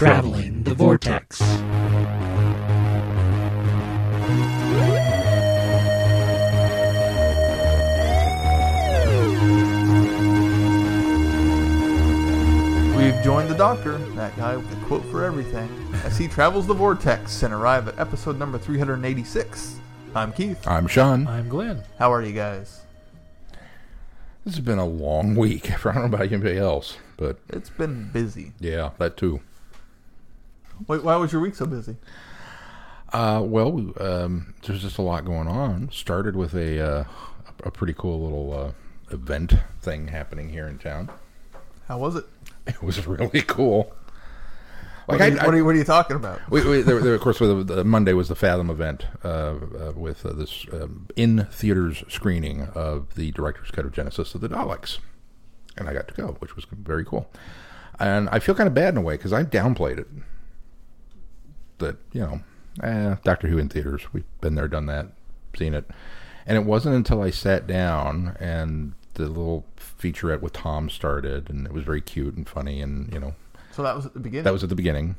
Traveling the Vortex. We've joined the Doctor, that guy with a quote for everything, as he travels the vortex and arrive at episode number 386. I'm Keith. I'm Sean. I'm Glenn. How are you guys? This has been a long week. I don't know about anybody else, but... It's been busy. Yeah, that too. Wait, why was your week so busy? There's just a lot going on. Started with a pretty cool little event thing happening here in town. How was it? It was really cool. What are you talking about? Of course, Monday was the Fathom event with this in-theaters screening of the Director's Cut of Genesis of the Daleks. And I got to go, which was very cool. And I feel kind of bad in a way, because I downplayed it. That, you know, Doctor Who in theaters, we've been there, done that, seen it. And it wasn't until I sat down and the little featurette with Tom started, and it was very cute and funny and, you know. So that was at the beginning? That was at the beginning.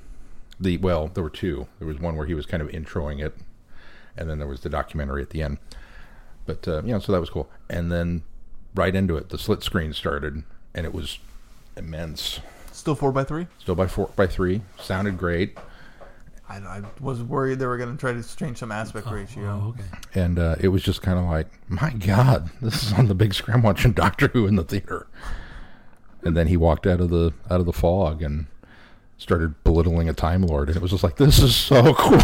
There were two. There was one where he was kind of introing it, and then there was the documentary at the end. But, so that was cool. And then right into it, the slit screen started, and it was immense. Still 4x3? Still 4x3. Sounded great. I was worried they were going to try to change some aspect ratio. Oh, okay. And it was just kind of like, my God, this is on the big screen watching Doctor Who in the theater. And then he walked out of the fog and started belittling a Time Lord, and it was just like, this is so cool.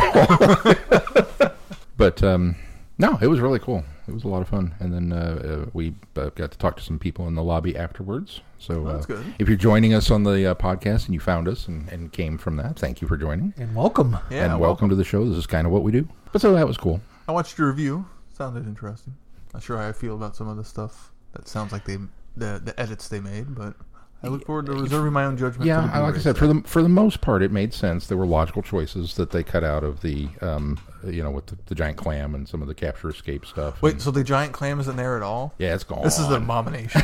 But no, it was really cool. It was a lot of fun. And then we got to talk to some people in the lobby afterwards. So that's good. If you're joining us on the podcast and you found us and came from that, thank you for joining. And welcome. Yeah, and welcome to the show. This is kind of what we do. But so that was cool. I watched your review. Sounded interesting. Not sure how I feel about some of the stuff. That sounds like the edits they made, but I look forward to reserving my own judgment. Yeah, like I said, for the most part, it made sense. There were logical choices that they cut out of the, with the giant clam and some of the capture escape stuff. Wait, so the giant clam isn't there at all? Yeah, it's gone. This is an abomination.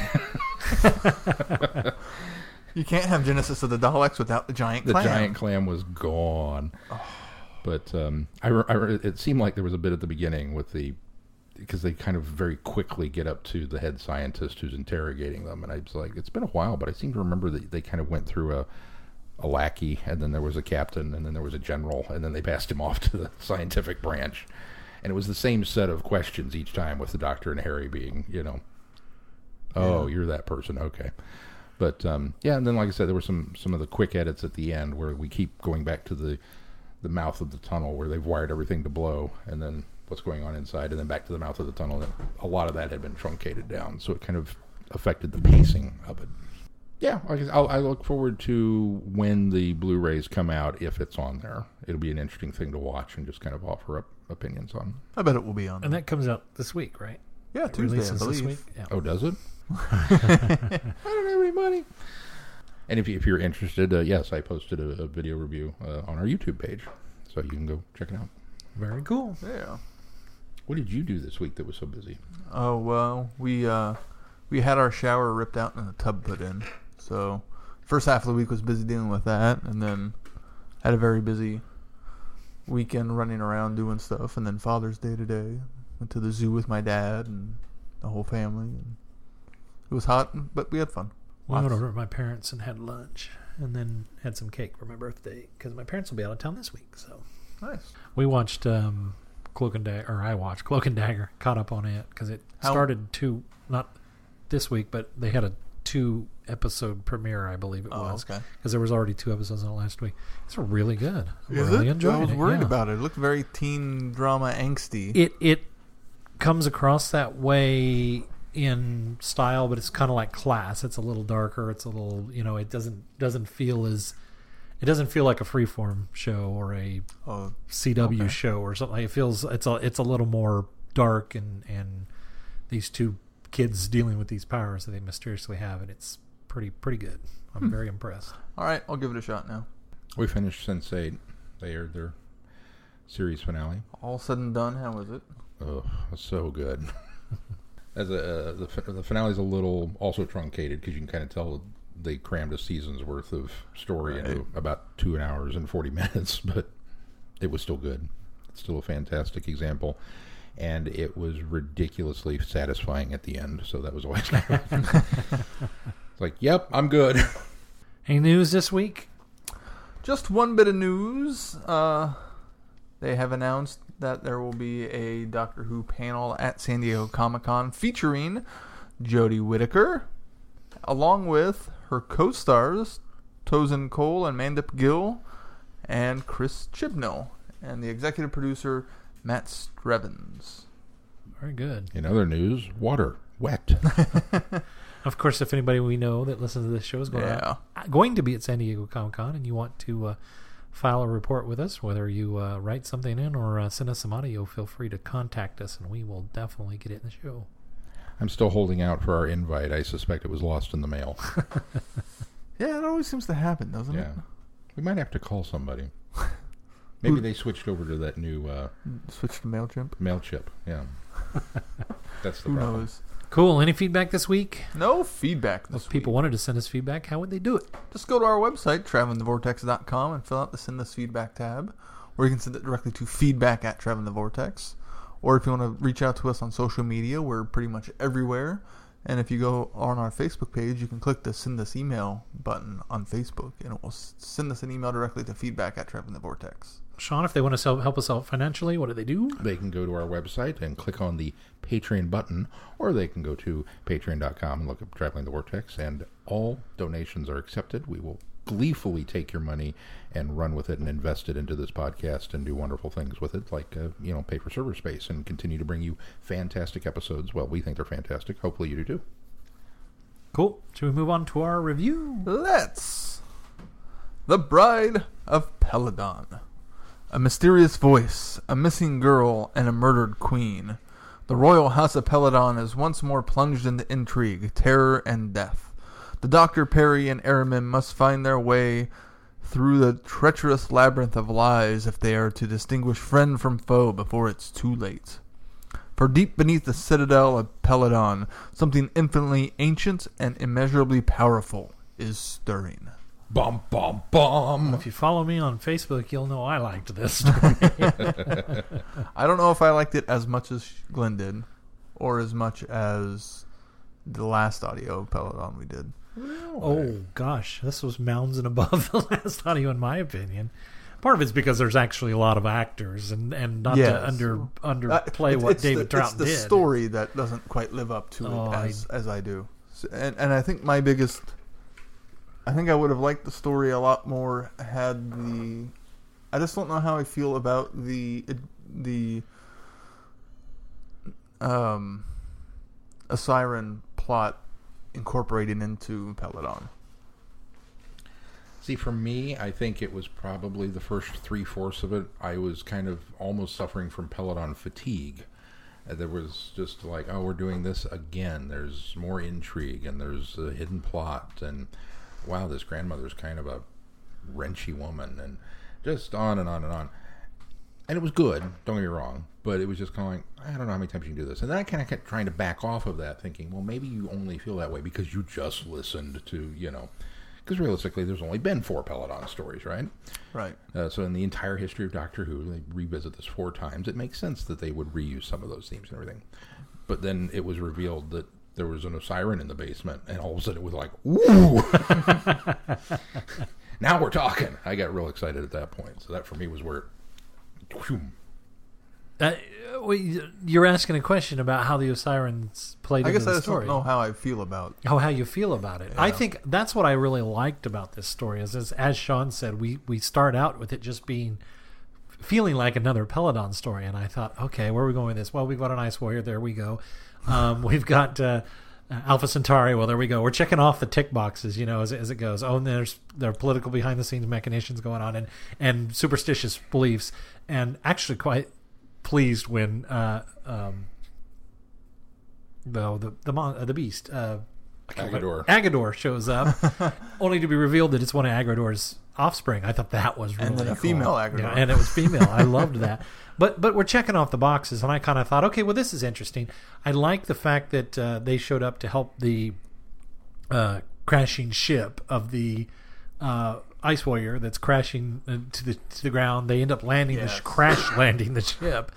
You can't have Genesis of the Daleks without the giant clam. The giant clam was gone. Oh. But it seemed like there was a bit at the beginning with the... because they kind of very quickly get up to the head scientist who's interrogating them. And I was like, it's been a while, but I seem to remember that they kind of went through a lackey, and then there was a captain, and then there was a general, and then they passed him off to the scientific branch. And it was the same set of questions each time, with the Doctor and Harry being, you know, oh, yeah, you're that person, okay. But, and then, like I said, there were some of the quick edits at the end where we keep going back to the mouth of the tunnel where they've wired everything to blow, and then... what's going on inside, and then back to the mouth of the tunnel. And a lot of that had been truncated down, so it kind of affected the pacing of it. Yeah, I look forward to when the Blu-rays come out, if it's on there. It'll be an interesting thing to watch and just kind of offer up opinions on. I bet it will be on there. And that comes out this week, right? Yeah, Tuesday, I believe. This week? Yeah. Oh, does it? I don't have any money. And if you're interested, yes, I posted a video review on our YouTube page, so you can go check it out. Very cool. Yeah. What did you do this week that was so busy? Oh, well, we had our shower ripped out and a tub put in. So, first half of the week was busy dealing with that, and then had a very busy weekend running around doing stuff, and then Father's Day today. Went to the zoo with my dad and the whole family. And it was hot, but we had fun. We went over to my parents and had lunch, and then had some cake for my birthday, because my parents will be out of town this week, so... Nice. We watched I watched Cloak and Dagger. Caught up on it because it started not this week, but they had a 2-episode premiere, I believe it was. Oh, okay. Because there was already 2 episodes on last week. It's really good. I really enjoyed it. I was worried about it. It looked very teen drama angsty. It comes across that way in style, but it's kind of like Class. It's a little darker. It's a little, it doesn't feel as... It doesn't feel like a Freeform show or a CW show or something. It feels it's a little more dark, and these 2 kids dealing with these powers that they mysteriously have, and it's pretty good. I'm very impressed. All right, I'll give it a shot now. We finished Sense8. They aired their series finale. All said and done, how was it? Oh, so good. As the finale's a little also truncated because you can kind of tell. They crammed a season's worth of story into about 2 hours and 40 minutes, but it was still good. It's still a fantastic example. And it was ridiculously satisfying at the end, so that was always nice. It's like, yep, I'm good. Any news this week? Just one bit of news. They have announced that there will be a Doctor Who panel at San Diego Comic-Con featuring Jodie Whittaker, along with her co-stars, Tosin Cole and Mandip Gill, and Chris Chibnall, and the executive producer, Matt Strevens. Very good. In other news, water. Wet. Of course, if anybody we know that listens to this show is going to be at San Diego Comic-Con and you want to file a report with us, whether you write something in or send us some audio, feel free to contact us and we will definitely get it in the show. I'm still holding out for our invite. I suspect it was lost in the mail. Yeah, it always seems to happen, doesn't it? We might have to call somebody. Maybe they switched over to that new... switched to MailChimp? MailChimp, yeah. That's the problem. Who knows? Cool. Any feedback this week? No feedback this week. If people wanted to send us feedback, how would they do it? Just go to our website, travelingthevortex.com, and fill out the Send Us Feedback tab, or you can send it directly to feedback@travelingthevortex. Or if you want to reach out to us on social media, we're pretty much everywhere. And if you go on our Facebook page, you can click the Send Us Email button on Facebook, and it will send us an email directly to feedback@travelingthevortex. Sean, if they want to help us out financially, what do they do? They can go to our website and click on the Patreon button, or they can go to patreon.com and look up Traveling the Vortex, and all donations are accepted. We will gleefully take your money and run with it and invest it into this podcast and do wonderful things with it, like pay for server space and continue to bring you fantastic episodes. Well, we think they're fantastic. Hopefully you do too. Cool. Should we move on to our review? Let's. The Bride of Peladon. A mysterious voice, a missing girl, and a murdered queen. The royal house of Peladon is once more plunged into intrigue, terror, and death. The Doctor, Peri, and Ehrman must find their way through the treacherous labyrinth of lies if they are to distinguish friend from foe before it's too late. For deep beneath the citadel of Peladon, something infinitely ancient and immeasurably powerful is stirring. Bum, bum, bum. Well, if you follow me on Facebook, you'll know I liked this story. I don't know if I liked it as much as Glenn did, or as much as the last audio of Peladon we did. Oh, gosh. This was mounds and above the last audio, in my opinion. Part of it's because there's actually a lot of actors, and not to underplay what David Troughton did. It's the story that doesn't quite live up to it as I do. And I think my biggest... I think I would have liked the story a lot more had the... I just don't know how I feel about the Osiran plot incorporated into Peladon. See, for me, I think it was probably the first 3/4 of it. I was kind of almost suffering from Peladon fatigue. There was just like, oh, we're doing this again. There's more intrigue, and there's a hidden plot, and... wow, this grandmother's kind of a wrenchy woman, and just on and on and on. And it was good, don't get me wrong, but it was just kind of like, I don't know how many times you can do this. And then I kind of kept trying to back off of that, thinking, well, maybe you only feel that way because you just listened to, because realistically there's only been 4 Peladon stories, right? Right. So in the entire history of Doctor Who, they revisit this 4 times. It makes sense that they would reuse some of those themes and everything. But then it was revealed that there was an Osiran in the basement, and all of a sudden it was like, ooh! Now we're talking! I got real excited at that point, so that for me was where... you're asking a question about how the Osirans played into the story. I guess I don't know how I feel about it. Oh, how you feel about it. Yeah. I think that's what I really liked about this story, is as Sean said, we start out with it just being... feeling like another Peladon story, and I thought, okay, where are we going with this? Well, we've got an Ice Warrior, there we go. We've got Alpha Centauri. Well, there we go. We're checking off the tick boxes, as it goes. Oh, and there are political behind-the-scenes machinations going on, and superstitious beliefs. And actually, quite pleased when the beast Agador shows up, only to be revealed that it's one of Agador's offspring. I thought that was really cool. Female Agador, and it was female. I loved that. But we're checking off the boxes, and I kind of thought, okay, well, this is interesting. I like the fact that they showed up to help the crashing ship of the Ice Warrior that's crashing to the ground. They end up landing landing the ship.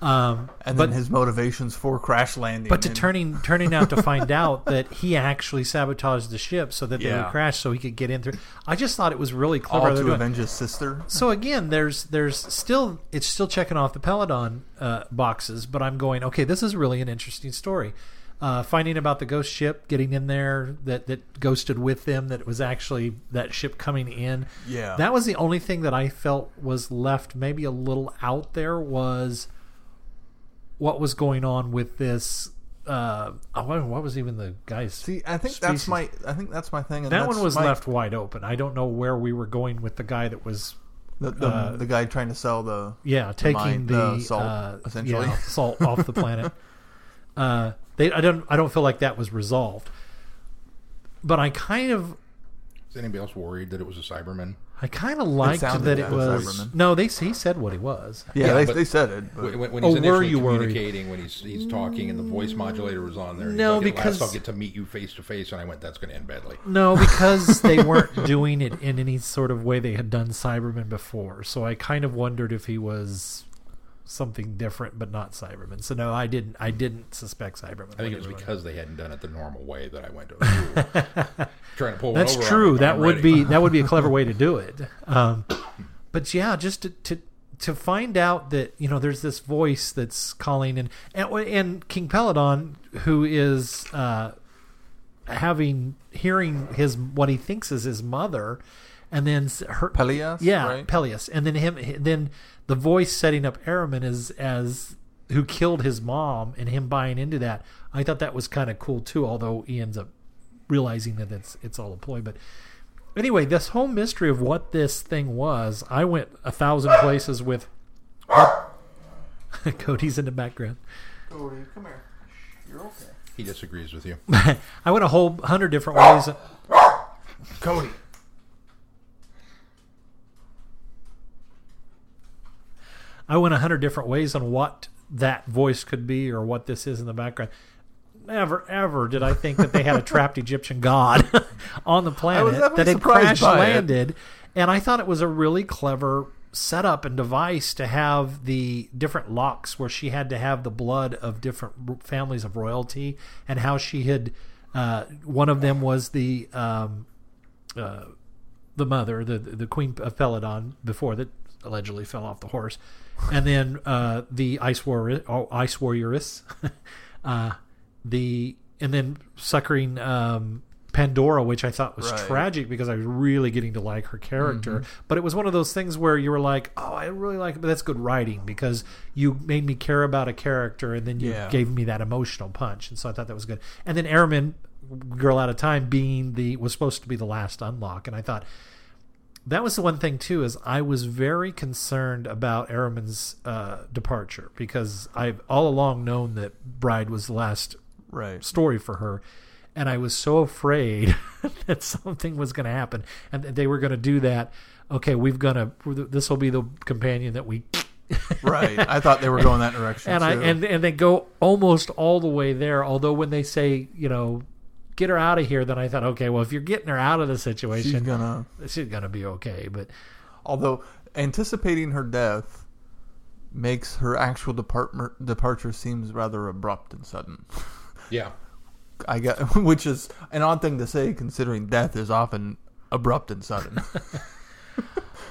And then his motivations for crash landing. But turning out to find out that he actually sabotaged the ship so that they would crash so he could get in through. I just thought it was really clever. All to avenge his sister. So again, it's still checking off the Peladon boxes, but I'm going, okay, this is really an interesting story. Finding about the ghost ship, getting in there, that ghosted with them, that it was actually that ship coming in. Yeah. That was the only thing that I felt was left maybe a little out there was... what was going on with this? What was even the guy's? See, I think that's my thing. And that one was left wide open. I don't know where we were going with the guy that was the guy trying to sell the taking the salt essentially salt off the planet. I don't feel like that was resolved. But I kind of. Is anybody else worried that it was a Cyberman? I kind of liked that it was... No, he said what he was. Yeah, they said it. But. When he's initially communicating, when he's talking and the voice modulator was on there, because... I'll get to meet you face to face, and I went, that's going to end badly. No, because they weren't doing it in any sort of way they had done Cyberman before, so I kind of wondered if he was something different but not Cyberman. So no, I didn't suspect Cyberman. I think it was because they hadn't done it the normal way that I went to trying to pull one over. That's true. That would be a clever way to do it. But yeah, just to find out that, you know, there's this voice that's calling and King Peladon, who is hearing what he thinks is his mother, and then her Pelias, right? Pelias, and then him. The voice setting up Ehrman as who killed his mom and him buying into that. I thought that was kind of cool too, although he ends up realizing that it's all a ploy. But anyway, this whole mystery of what this thing was, I went 1,000 places with... Cody's in the background. Cody, come here. You're okay. He disagrees with you. I went a whole 100 different ways. Cody. I went 100 different ways on what that voice could be or what this is in the background. Never, ever did I think that they had a trapped Egyptian god on the planet, that it crash landed. And I thought it was a really clever setup and device to have the different locks where she had to have the blood of different families of royalty, and how she had... one of them was the mother, the queen of Peladon, before that allegedly fell off the horse. And then the ice warrioress, and then suckering Pandora, which I thought was tragic because I was really getting to like her character. Mm-hmm. But it was one of those things where you were like, "Oh, I really like it," but that's good writing because you made me care about a character, and then you gave me that emotional punch, and so I thought that was good. And then Ehrman, Girl Out of Time, was supposed to be the last unlock, and I thought. That was the one thing, too, is I was very concerned about Ehrman's departure, because I've all along known that Bride was the last story for her, and I was so afraid that something was going to happen, and they were going to do that. Okay, this will be the companion that we... Right. I thought they were going that direction, too. And they go almost all the way there, although when they say, you know... get her out of here, then I thought, okay, well, if you're getting her out of the situation, she's gonna be okay. But although anticipating her death makes her actual departure seems rather abrupt and sudden. Yeah, I got, which is an odd thing to say considering death is often abrupt and sudden.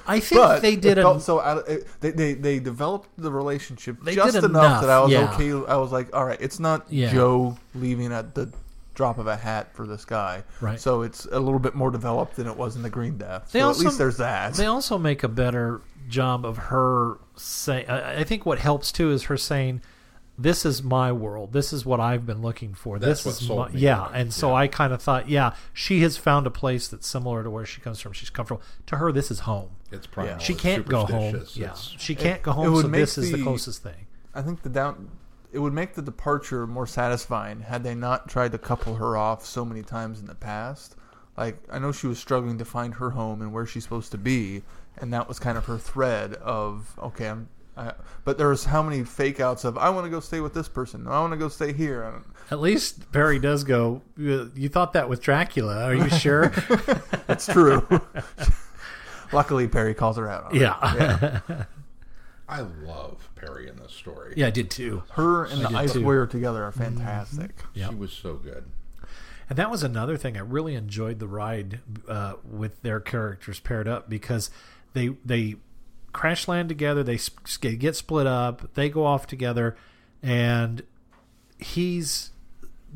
I think they developed the relationship just enough that I was okay. I was like, all right, it's not Joe leaving at the drop of a hat for this guy. Right. So it's a little bit more developed than it was in the Green Death. So at least there's that. They also make a better job of her saying... I think what helps too is her saying, this is my world. This is what I've been looking for. That's what sold me. Yeah, and so I kind of thought, she has found a place that's similar to where she comes from. She's comfortable. To her, this is home. It's primal. Yeah. She can't go home. Yeah. She can't go home, so this is the closest thing. I think it would make the departure more satisfying had they not tried to couple her off so many times in the past. Like, I know she was struggling to find her home and where she's supposed to be, and that was kind of her thread of, okay, but there was how many fake-outs of, I want to go stay with this person, I want to go stay here. At least Peri does go, you thought that with Dracula, are you sure? That's true. Luckily, Peri calls her out on it. Yeah. I love Peri in this story. Yeah, I did too. Her and the Ice Warrior together are fantastic. Yep. She was so good. And that was another thing. I really enjoyed the ride with their characters paired up, because they crash land together, they get split up, they go off together, and he's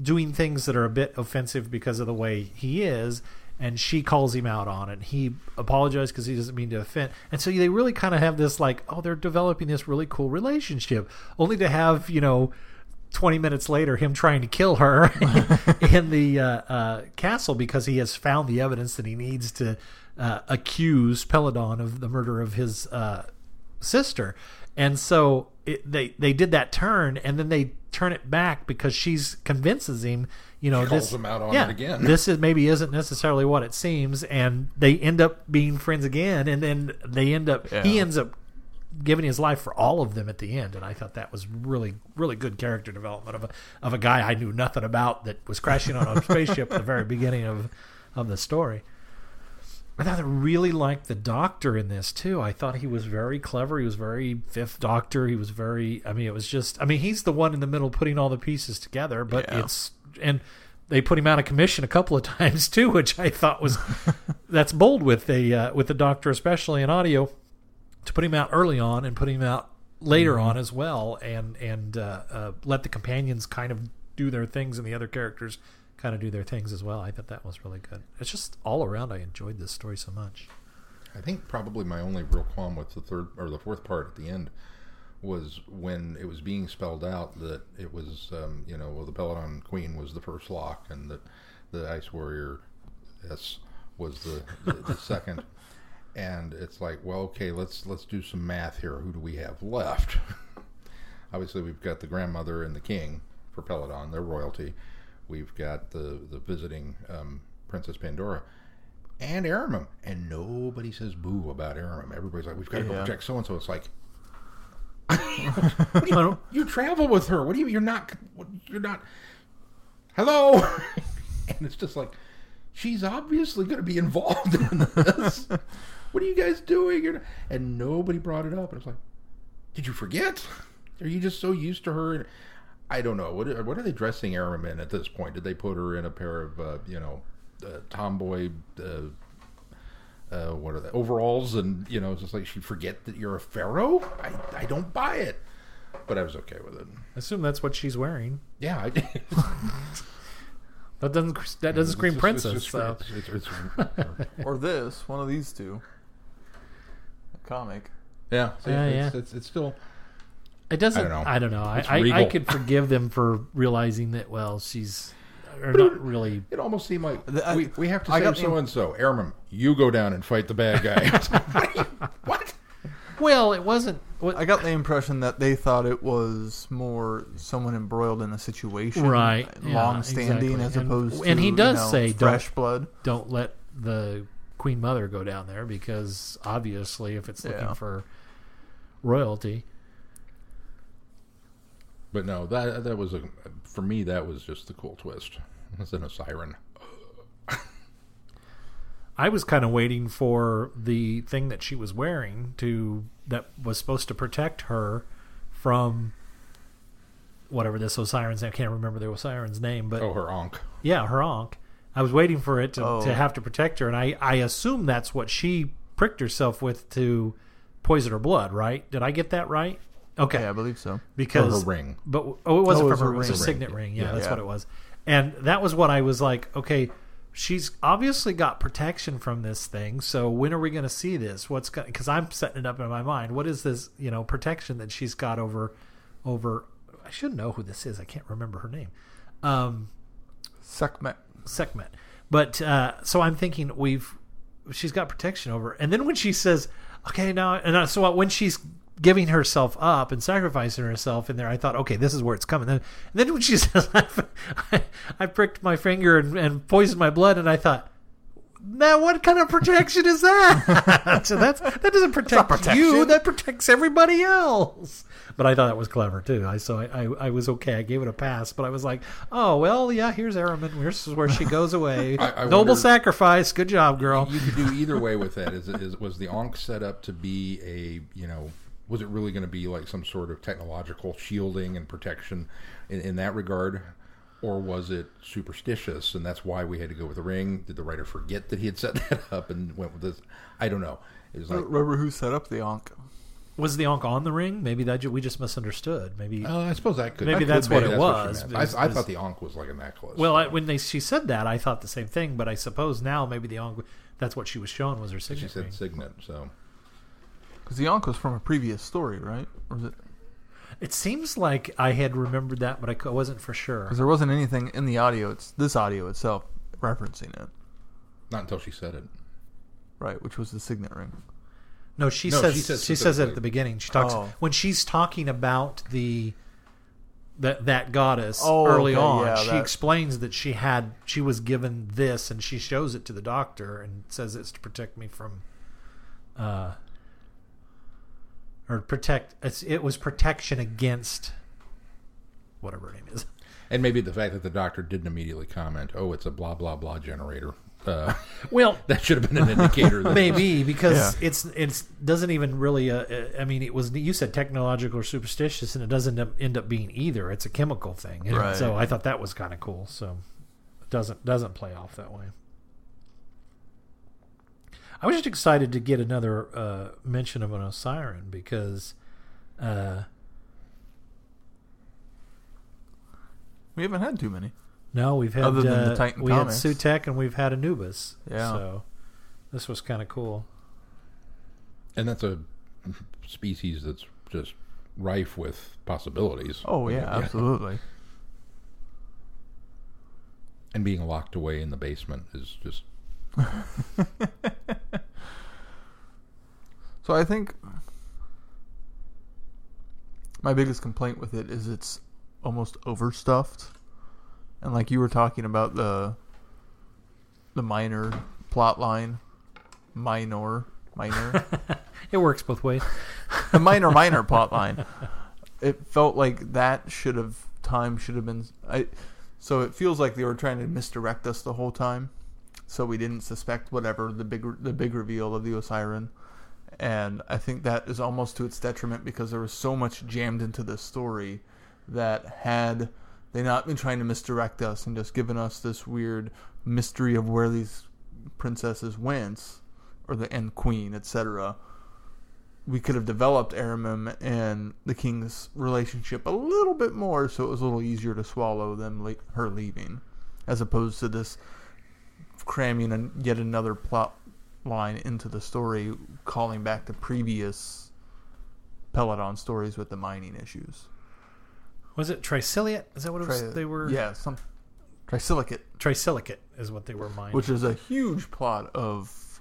doing things that are a bit offensive because of the way he is, and she calls him out on it. And he apologized because he doesn't mean to offend. And so they really kind of have this like, oh, they're developing this really cool relationship, only to have, 20 minutes later him trying to kill her in the castle because he has found the evidence that he needs to accuse Peladon of the murder of his sister. And so they did that turn, and then they turn it back because she's convinces him, she calls him out on it again. This is maybe isn't necessarily what it seems, and they end up being friends again, and then they end up he ends up giving his life for all of them at the end. And I thought that was really, really good character development of a guy I knew nothing about that was crashing on a spaceship at the very beginning of the story. I thought I really liked the Doctor in this too. I thought he was very clever. He was very Fifth Doctor. He was very, he's the one in the middle putting all the pieces together, but and they put him out of commission a couple of times too, which I thought was, that's bold with the Doctor, especially in audio, to put him out early on and put him out later on as well. And let the companions kind of do their things and the other characters kind of do their things as well. I thought that was really good. It's just all around, I enjoyed this story so much. I think probably my only real qualm with the third or the fourth part at the end was when it was being spelled out that it was, the Peladon Queen was the first lock and that the Ice Warrior S was the second. And it's like, well, okay, let's do some math here. Who do we have left? Obviously, we've got the grandmother and the king for Peladon. They're royalty. We've got the visiting Princess Pandora and Erimem. And nobody says boo about Erimem. Everybody's like, we've got to go check so-and-so. It's like, what do you travel with her. What do you mean? You're not. Hello. And it's just like, she's obviously going to be involved in this. What are you guys doing? And nobody brought it up. And it's like, did you forget? Are you just so used to her? I don't know. What are they dressing Erim in at this point? Did they put her in a pair of, tomboy, what are they, overalls? And, it's just like, she forget that you're a pharaoh? I don't buy it. But I was okay with it. I assume that's what she's wearing. Yeah, I did. That doesn't scream princess. It's or this, one of these two. A comic. Yeah. It's still... It doesn't... I don't know. I could forgive them for realizing that, well, she's... Or not really... It almost seemed like, we have to save so-and-so. Erimem, you go down and fight the bad guy. What? Well, it wasn't... I got the impression that they thought it was more someone embroiled in a situation, right? Long-standing, exactly. as opposed to he does say, fresh blood. Don't let the Queen Mother go down there because obviously, if it's looking for royalty. But no, that was for me. That was just the cool twist. It's in Osiran. I was kind of waiting for the thing that she was wearing that was supposed to protect her from whatever this Osiran's name. I can't remember the Osiran's name, but her onk. Yeah, her onk. I was waiting for it to have to protect her, and I assume that's what she pricked herself with to poison her blood. Right? Did I get that right? Okay, yeah, I believe so. Because her ring, but it wasn't from her ring. It was a signet ring. Yeah, that's what it was. And that was what I was like, okay. She's obviously got protection from this thing, so when are we going to see this? Because I'm setting it up in my mind. What is this, protection that she's got over? I should know who this is. I can't remember her name. Sekhmet. But so I'm thinking she's got protection over. And then when she says, okay, now, and so when she's giving herself up and sacrificing herself in there, I thought, okay, this is where it's coming. And then when she says, I pricked my finger and poisoned my blood, and I thought, Now, what kind of protection is that? So that doesn't protect you. That protects everybody else. But I thought that was clever too. I was okay. I gave it a pass, but I was like, oh well, yeah. Here's Ehrman. Here's where she goes away. I Noble sacrifice. Good job, girl. You could do either way with that. Was the Ankh set up to be a was it really going to be like some sort of technological shielding and protection in that regard? Or was it superstitious, and that's why we had to go with the ring? Did the writer forget that he had set that up and went with this? I don't know. It was like, remember who set up the Ankh? Was the Ankh on the ring? Maybe that we just misunderstood. Maybe I suppose that could. Maybe that's what it was. I thought the Ankh was like a necklace. Well, when she said that, I thought the same thing. But I suppose now maybe the Ankh. That's what she was shown was her signet. She said signet, so because the Ankh was from a previous story, right? Or was it? It seems like I had remembered that, but I wasn't for sure. Because there wasn't anything in the audio, this audio itself, referencing it. Not until she said it. Right, which was the signet ring. No, she says it at the beginning. She talks when she's talking about that goddess early on. Yeah, she explains that she was given this, and she shows it to the doctor and says it's to protect me from. It was protection against whatever her name is. And maybe the fact that the doctor didn't immediately comment, it's a blah, blah, blah generator. Well, that should have been an indicator. Maybe, because it doesn't even really, you said technological or superstitious, and it doesn't end up being either. It's a chemical thing. And right. So I thought that was kind of cool. So it doesn't play off that way. I was just excited to get another mention of an Osiran because we haven't had too many. No, we've had other than the Titan comics. We had Sutek and we've had Anubis. Yeah. So this was kind of cool. And that's a species that's just rife with possibilities. Oh yeah, absolutely. And being locked away in the basement is just. So I think my biggest complaint with it is it's almost overstuffed, and like you were talking about the minor plot line, minor it works both ways. The minor plot line, it felt like that should have been so it feels like they were trying to misdirect us the whole time. So we didn't suspect whatever the big reveal of the Osiran. And I think that is almost to its detriment because there was so much jammed into this story that had they not been trying to misdirect us and just given us this weird mystery of where these princesses went, or the end queen, etc., we could have developed Erimem and the king's relationship a little bit more, so it was a little easier to swallow than her leaving, as opposed to this cramming yet another plot line into the story, calling back to previous Peladon stories with the mining issues. Was it Trisilicate? Is that what it was? They were? Yeah, some Trisilicate. Trisilicate is what they were mining. Which is a huge plot of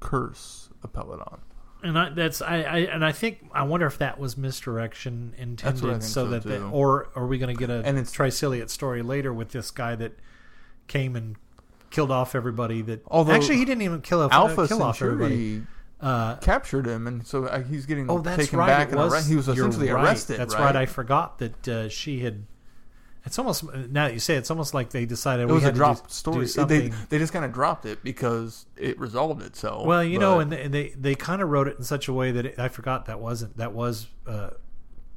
Curse of Peladon. And I think I wonder if that was misdirection intended, so that they, or are we going to get a Trisilicate story later with this guy that came and killed off everybody that... Although actually, he didn't even kill off everybody. Captured him, and so he's getting taken back. He was essentially arrested. That's right. I forgot that she had... It's almost... Now that you say it, it's almost like they decided... It was a dropped story. They just kind of dropped it because it resolved itself. Well, and they kind of wrote it in such a way that I forgot that was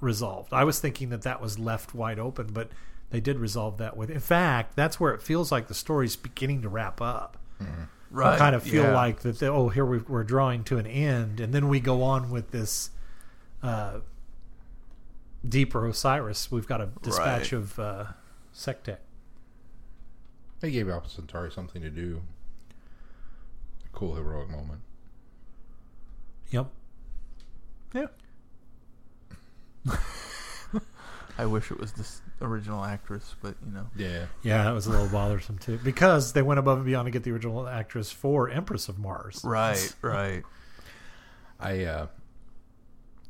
resolved. I was thinking that was left wide open, but... They did resolve that with. In fact, that's where it feels like the story's beginning to wrap up. Mm-hmm. Right. I kind of feel like that. Here we're drawing to an end, and then we go on with this deeper Osiris. We've got a dispatch of Sekhmet. They gave Alpha Centauri something to do. A cool heroic moment. Yep. Yeah. I wish it was this original actress, but yeah, that was a little bothersome too, because they went above and beyond to get the original actress for Empress of Mars. Right. And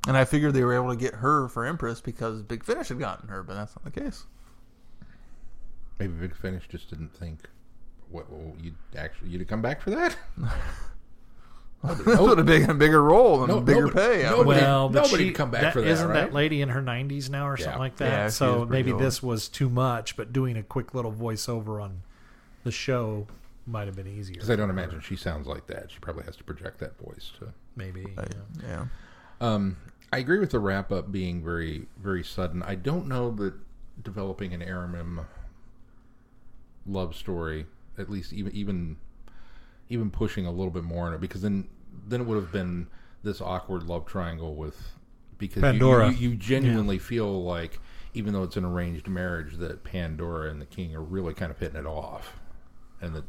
I figured they were able to get her for Empress because Big Finish had gotten her, but that's not the case. Maybe Big Finish just didn't think You'd come back for that? That would have been a bigger role and bigger pay. Nobody would come back for that, isn't right? That lady in her 90s now or something like that? Yeah, so maybe this was too much, but doing a quick little voiceover on the show might have been easier. Because I don't imagine she sounds like that. She probably has to project that voice. To... Maybe. Yeah. I agree with the wrap-up being very, very sudden. I don't know that developing an Erimem love story, at least even pushing a little bit more on it, because then it would have been this awkward love triangle with, because Pandora. You genuinely feel like, even though it's an arranged marriage, that Pandora and the king are really kind of hitting it off. And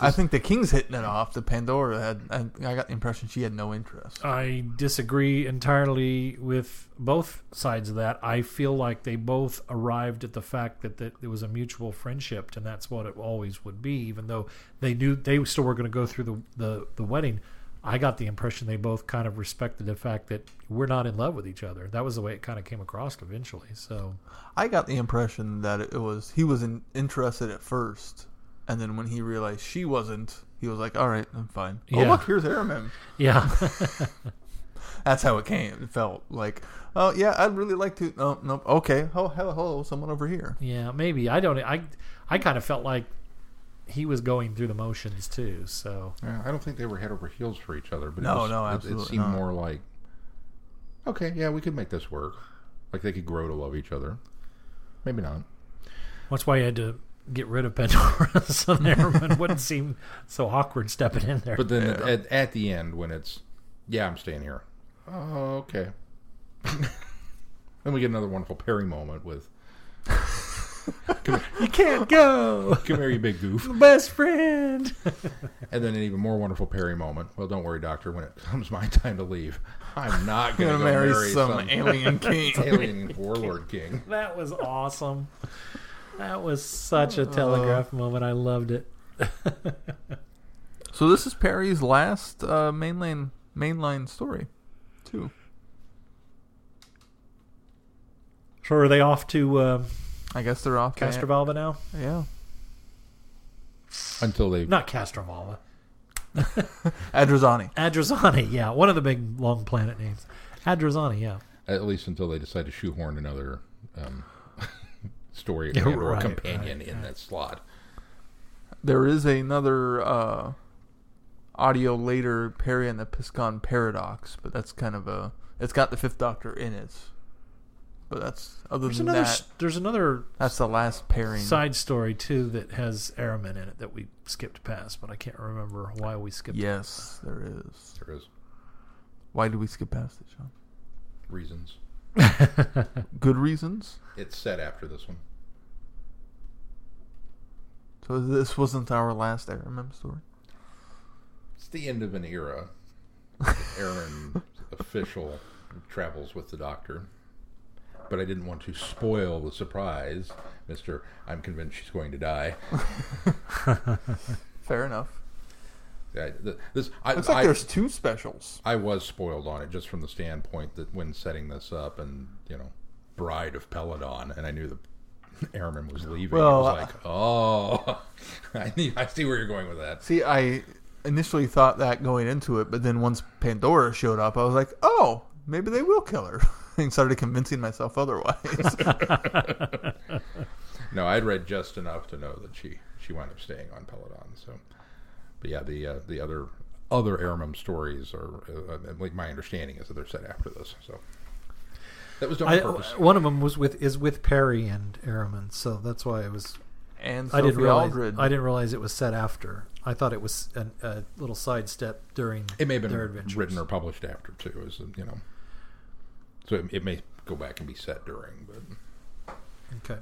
I think the king's hitting it off. The Pandora had, I got the impression she had no interest. I disagree entirely with both sides of that. I feel like they both arrived at the fact that it was a mutual friendship, and that's what it always would be. Even though they knew they still were going to go through the wedding, I got the impression they both kind of respected the fact that we're not in love with each other. That was the way it kind of came across eventually. So I got the impression that it was he was interested at first. And then when he realized she wasn't, he was like, all right, I'm fine. Yeah. Oh, look, here's Ehrman. Yeah. That's how it came. It felt like, oh, yeah, I'd really like to. Oh, no. Okay. Oh, hello, someone over here. Yeah, maybe. I kind of felt like he was going through the motions, too. So yeah, I don't think they were head over heels for each other. But it seemed more like, okay, yeah, we could make this work. Like they could grow to love each other. Maybe not. That's why you had to get rid of Pandora so Ehrman wouldn't seem so awkward stepping in there. But then at the end, when it's, yeah, I'm staying here. Oh, okay. Then we get another wonderful Peri moment with, you can't go. Come here, you big goof. Best friend. And then an even more wonderful Peri moment. Well, don't worry, Doctor. When it comes my time to leave, I'm not going to marry some alien king. Alien warlord king. That was awesome. That was such a telegraph moment. I loved it. So this is Peri's last mainline story, too. So are they off to? I guess they're off Castrovalva to now. Yeah. Until they not Castrovalva. Adrazzani. Yeah, one of the big long planet names. Adrazzani. Yeah. At least until they decide to shoehorn another. Story or companion in that slot. There is another audio later, Peri and the Piskon Paradox, but that's kind of it's got the Fifth Doctor in it. But that's the last pairing side story too that has Ehrman in it that we skipped past, but I can't remember why we skipped past. Yes, there is. Why did we skip past it, Sean? Reasons. Good reasons. It's set after this one. So this wasn't our last Erimem story? It's the end of an era. Erimem official travels with the Doctor. But I didn't want to spoil the surprise. Mr. I'm convinced she's going to die. Fair enough. Looks like there's two specials. I was spoiled on it just from the standpoint that when setting this up and, Bride of Peladon, and I knew the Ehrman was leaving. Well, I was like, I see where you're going with that. See, I initially thought that going into it, but then once Pandora showed up, I was like, oh, maybe they will kill her. And started convincing myself otherwise. No, I'd read just enough to know that she wound up staying on Peladon, so... But yeah, the other Erimem stories are like my understanding is that they're set after this. So that was done on purpose. One of them was with Peri and Erimem, so that's why it was. And Sophie Aldred. I didn't realize it was set after. I thought it was a little sidestep during. It may have been their adventures. Written or published after too, as So it may go back and be set during, but okay.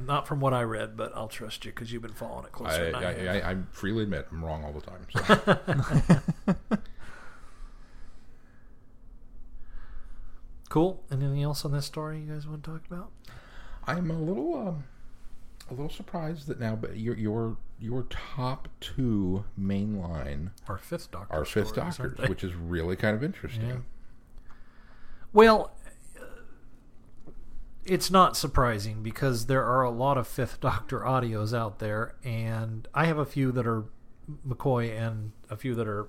Not from what I read, but I'll trust you because you've been following it closer than I freely admit I'm wrong all the time. So. Cool. Anything else on this story you guys want to talk about? I'm a little surprised that now, but your top two mainline are Fifth Doctors, which is really kind of interesting. Yeah. Well. it's not surprising because there are a lot of Fifth Doctor audios out there, and I have a few that are McCoy and a few that are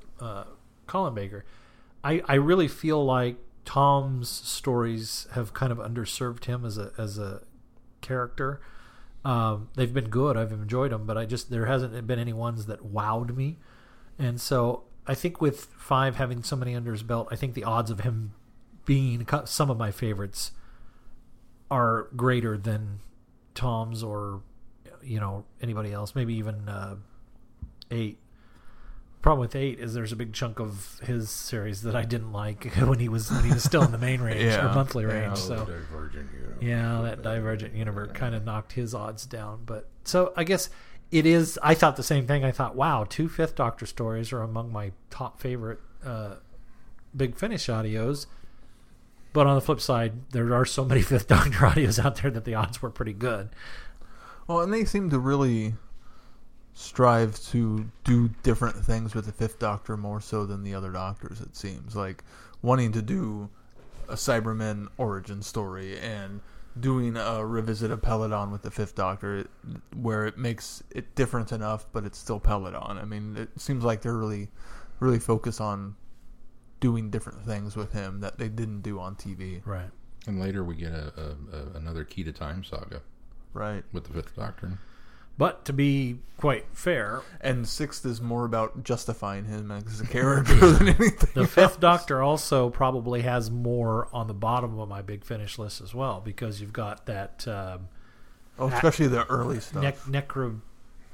Colin Baker. I really feel like Tom's stories have kind of underserved him as a character. They've been good. I've enjoyed them, but there hasn't been any ones that wowed me. And so I think with 5 having so many under his belt, I think the odds of him being some of my favorites are greater than Tom's or, anybody else, maybe even 8. Problem with 8 is there's a big chunk of his series that I didn't like when he was still in the main range or monthly range. So Divergent Universe. Yeah, that Divergent Universe kind of knocked his odds down. But so I guess it is. I thought the same thing. I thought, wow, 2 Fifth Doctor stories are among my top favorite Big Finish audios. But on the flip side, there are so many Fifth Doctor audios out there that the odds were pretty good. Well, and they seem to really strive to do different things with the Fifth Doctor more so than the other Doctors, it seems. Like, wanting to do a Cybermen origin story and doing a revisit of Peladon with the Fifth Doctor where it makes it different enough, but it's still Peladon. I mean, it seems like they're really, really focused on doing different things with him that they didn't do on TV. Right. And later we get another Key to Time saga. Right. With the Fifth Doctor. But to be quite fair... And 6th is more about justifying him as a character than anything The else. Fifth Doctor also probably has more on the bottom of my Big Finish list as well, because you've got that... especially the early stuff.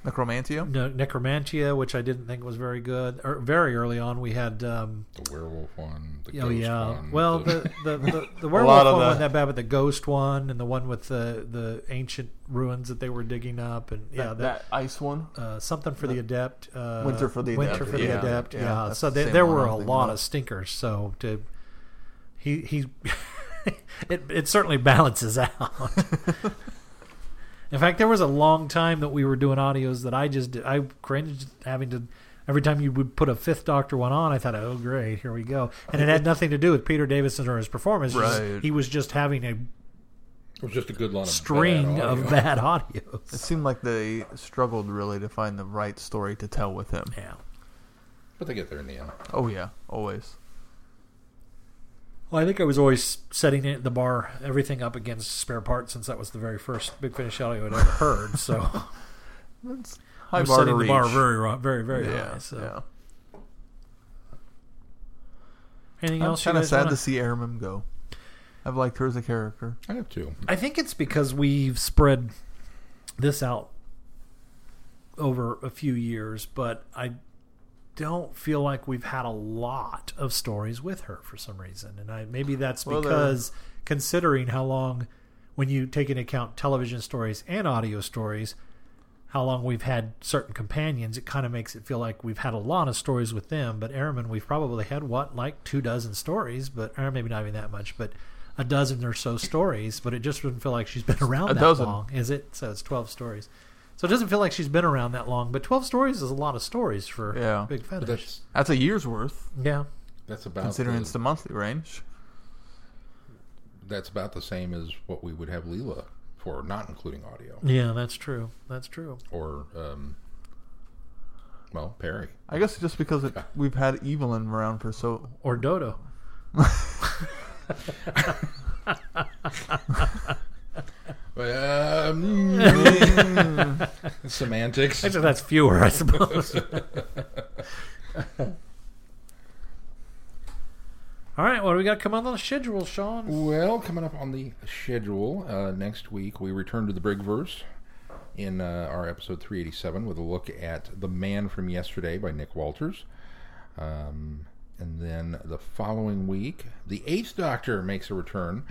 Necromantia? No, Necromantia, which I didn't think was very good. Very early on we had... the werewolf one, the ghost one. Well, the werewolf one wasn't that bad, but the ghost one and the one with the ancient ruins that they were digging up. And that ice one? Something for the Adept. Winter for the Adept. Winter for the Adept, yeah. So there were a lot of stinkers. So he it certainly balances out. In fact, there was a long time that we were doing audios that I cringed having to, every time you would put a Fifth Doctor one on, I thought, oh, great, here we go. And it had nothing to do with Peter Davison or his performance. Right. He was just having a good lot of string of bad audios. It seemed like they struggled really to find the right story to tell with him. Yeah. But they get there in the end. Oh, yeah, always. Well, I think I was always setting the bar, everything up against Spare Parts, since that was the very first Big Finish audio I'd ever heard. So that's high bar setting to reach. The bar very, very, very high. So. Yeah. Anything else? I'm kind of sad to see Ehrman go. I've liked her as a character. I have too. I think it's because we've spread this out over a few years, but I don't feel like we've had a lot of stories with her for some reason. And maybe that's because considering how long, when you take into account television stories and audio stories, how long we've had certain companions, it kind of makes it feel like we've had a lot of stories with them. But Ehrman, we've probably had, like 24 stories, but or maybe not even that much, but a dozen or so stories. But it just doesn't feel like she's been around long, is it? So it's 12 stories. So it doesn't feel like she's been around that long, but 12 stories is a lot of stories for Big Finish. That's a year's worth. Yeah. That's about considering it's the monthly range. That's about the same as what we would have Leela for, not including audio. Yeah, that's true. That's true. Or, Peri. I guess just because we've had Evelyn around for so... Or Dodo. Semantics. I think that's fewer, I suppose. All right, what do we got coming up on the schedule, Sean? Well, coming up on the schedule next week, we return to the Brigverse in our episode 387 with a look at The Man from Yesterday by Nick Walters. And then the following week, the 8th Doctor makes a return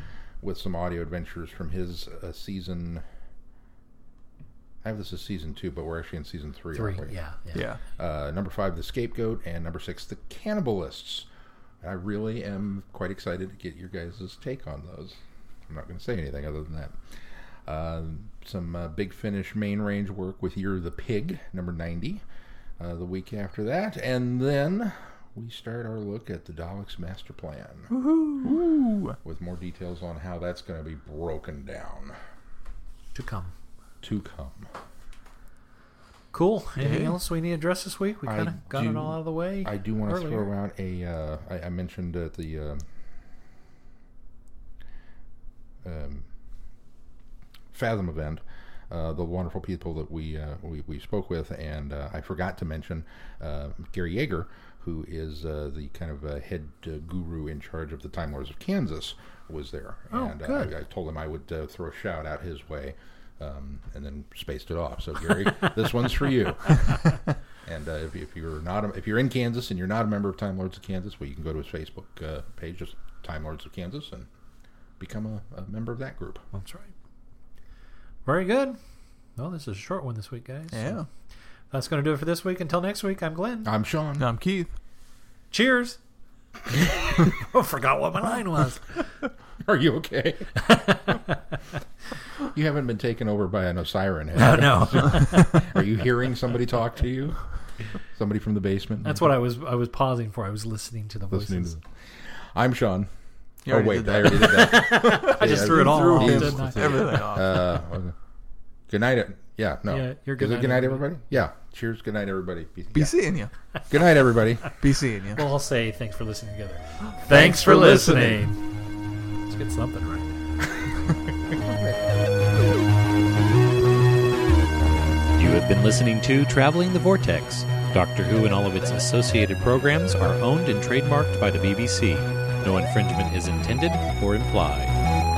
with some audio adventures from his season. I have this as season 2, but we're actually in season 3. Yeah. Number 5, The Scapegoat, and number 6, The Cannibalists. I really am quite excited to get your guys' take on those. I'm not going to say anything other than that. Some Big Finish main range work with Year of the Pig, number 90, the week after that. And then we start our look at the Daleks' master plan. Woohoo! With more details on how that's going to be broken down. To come. Cool. Anything else we need to address this week? We kind of got it all out of the way. I do want to throw out a... I mentioned at the... Fathom event, the wonderful people that we spoke with, and I forgot to mention Gary Yeager, who is the kind of head guru in charge of the Time Lords of Kansas, was there. Oh, and good. I told him I would throw a shout out his way, and then spaced it off. So Gary, this one's for you. And if you're in Kansas and you're not a member of Time Lords of Kansas, well, you can go to his Facebook page, just Time Lords of Kansas, and become a member of that group. That's right. Very good. Well, this is a short one this week, guys. Yeah. So that's going to do it for this week. Until next week, I'm Glenn. I'm Sean. I'm Keith. Cheers. I forgot what my line was. Are you okay? You haven't been taken over by an Osiran, have you? Oh, no. Are you hearing somebody talk to you? Somebody from the basement? That's what I was pausing for. I was listening to the voices. I'm Sean. Oh, wait, I already did that. I just threw it all off. Everything off. Good night. Yeah, no. Yeah, you're good. Is it good night, everybody? Yeah. Cheers. Good night, everybody. Be seeing you. Good night, everybody. Be seeing you. We'll all say thanks for listening together. Thanks for listening. Let's get something right. You have been listening to Traveling the Vortex. Doctor Who and all of its associated programs are owned and trademarked by the BBC. No infringement is intended or implied.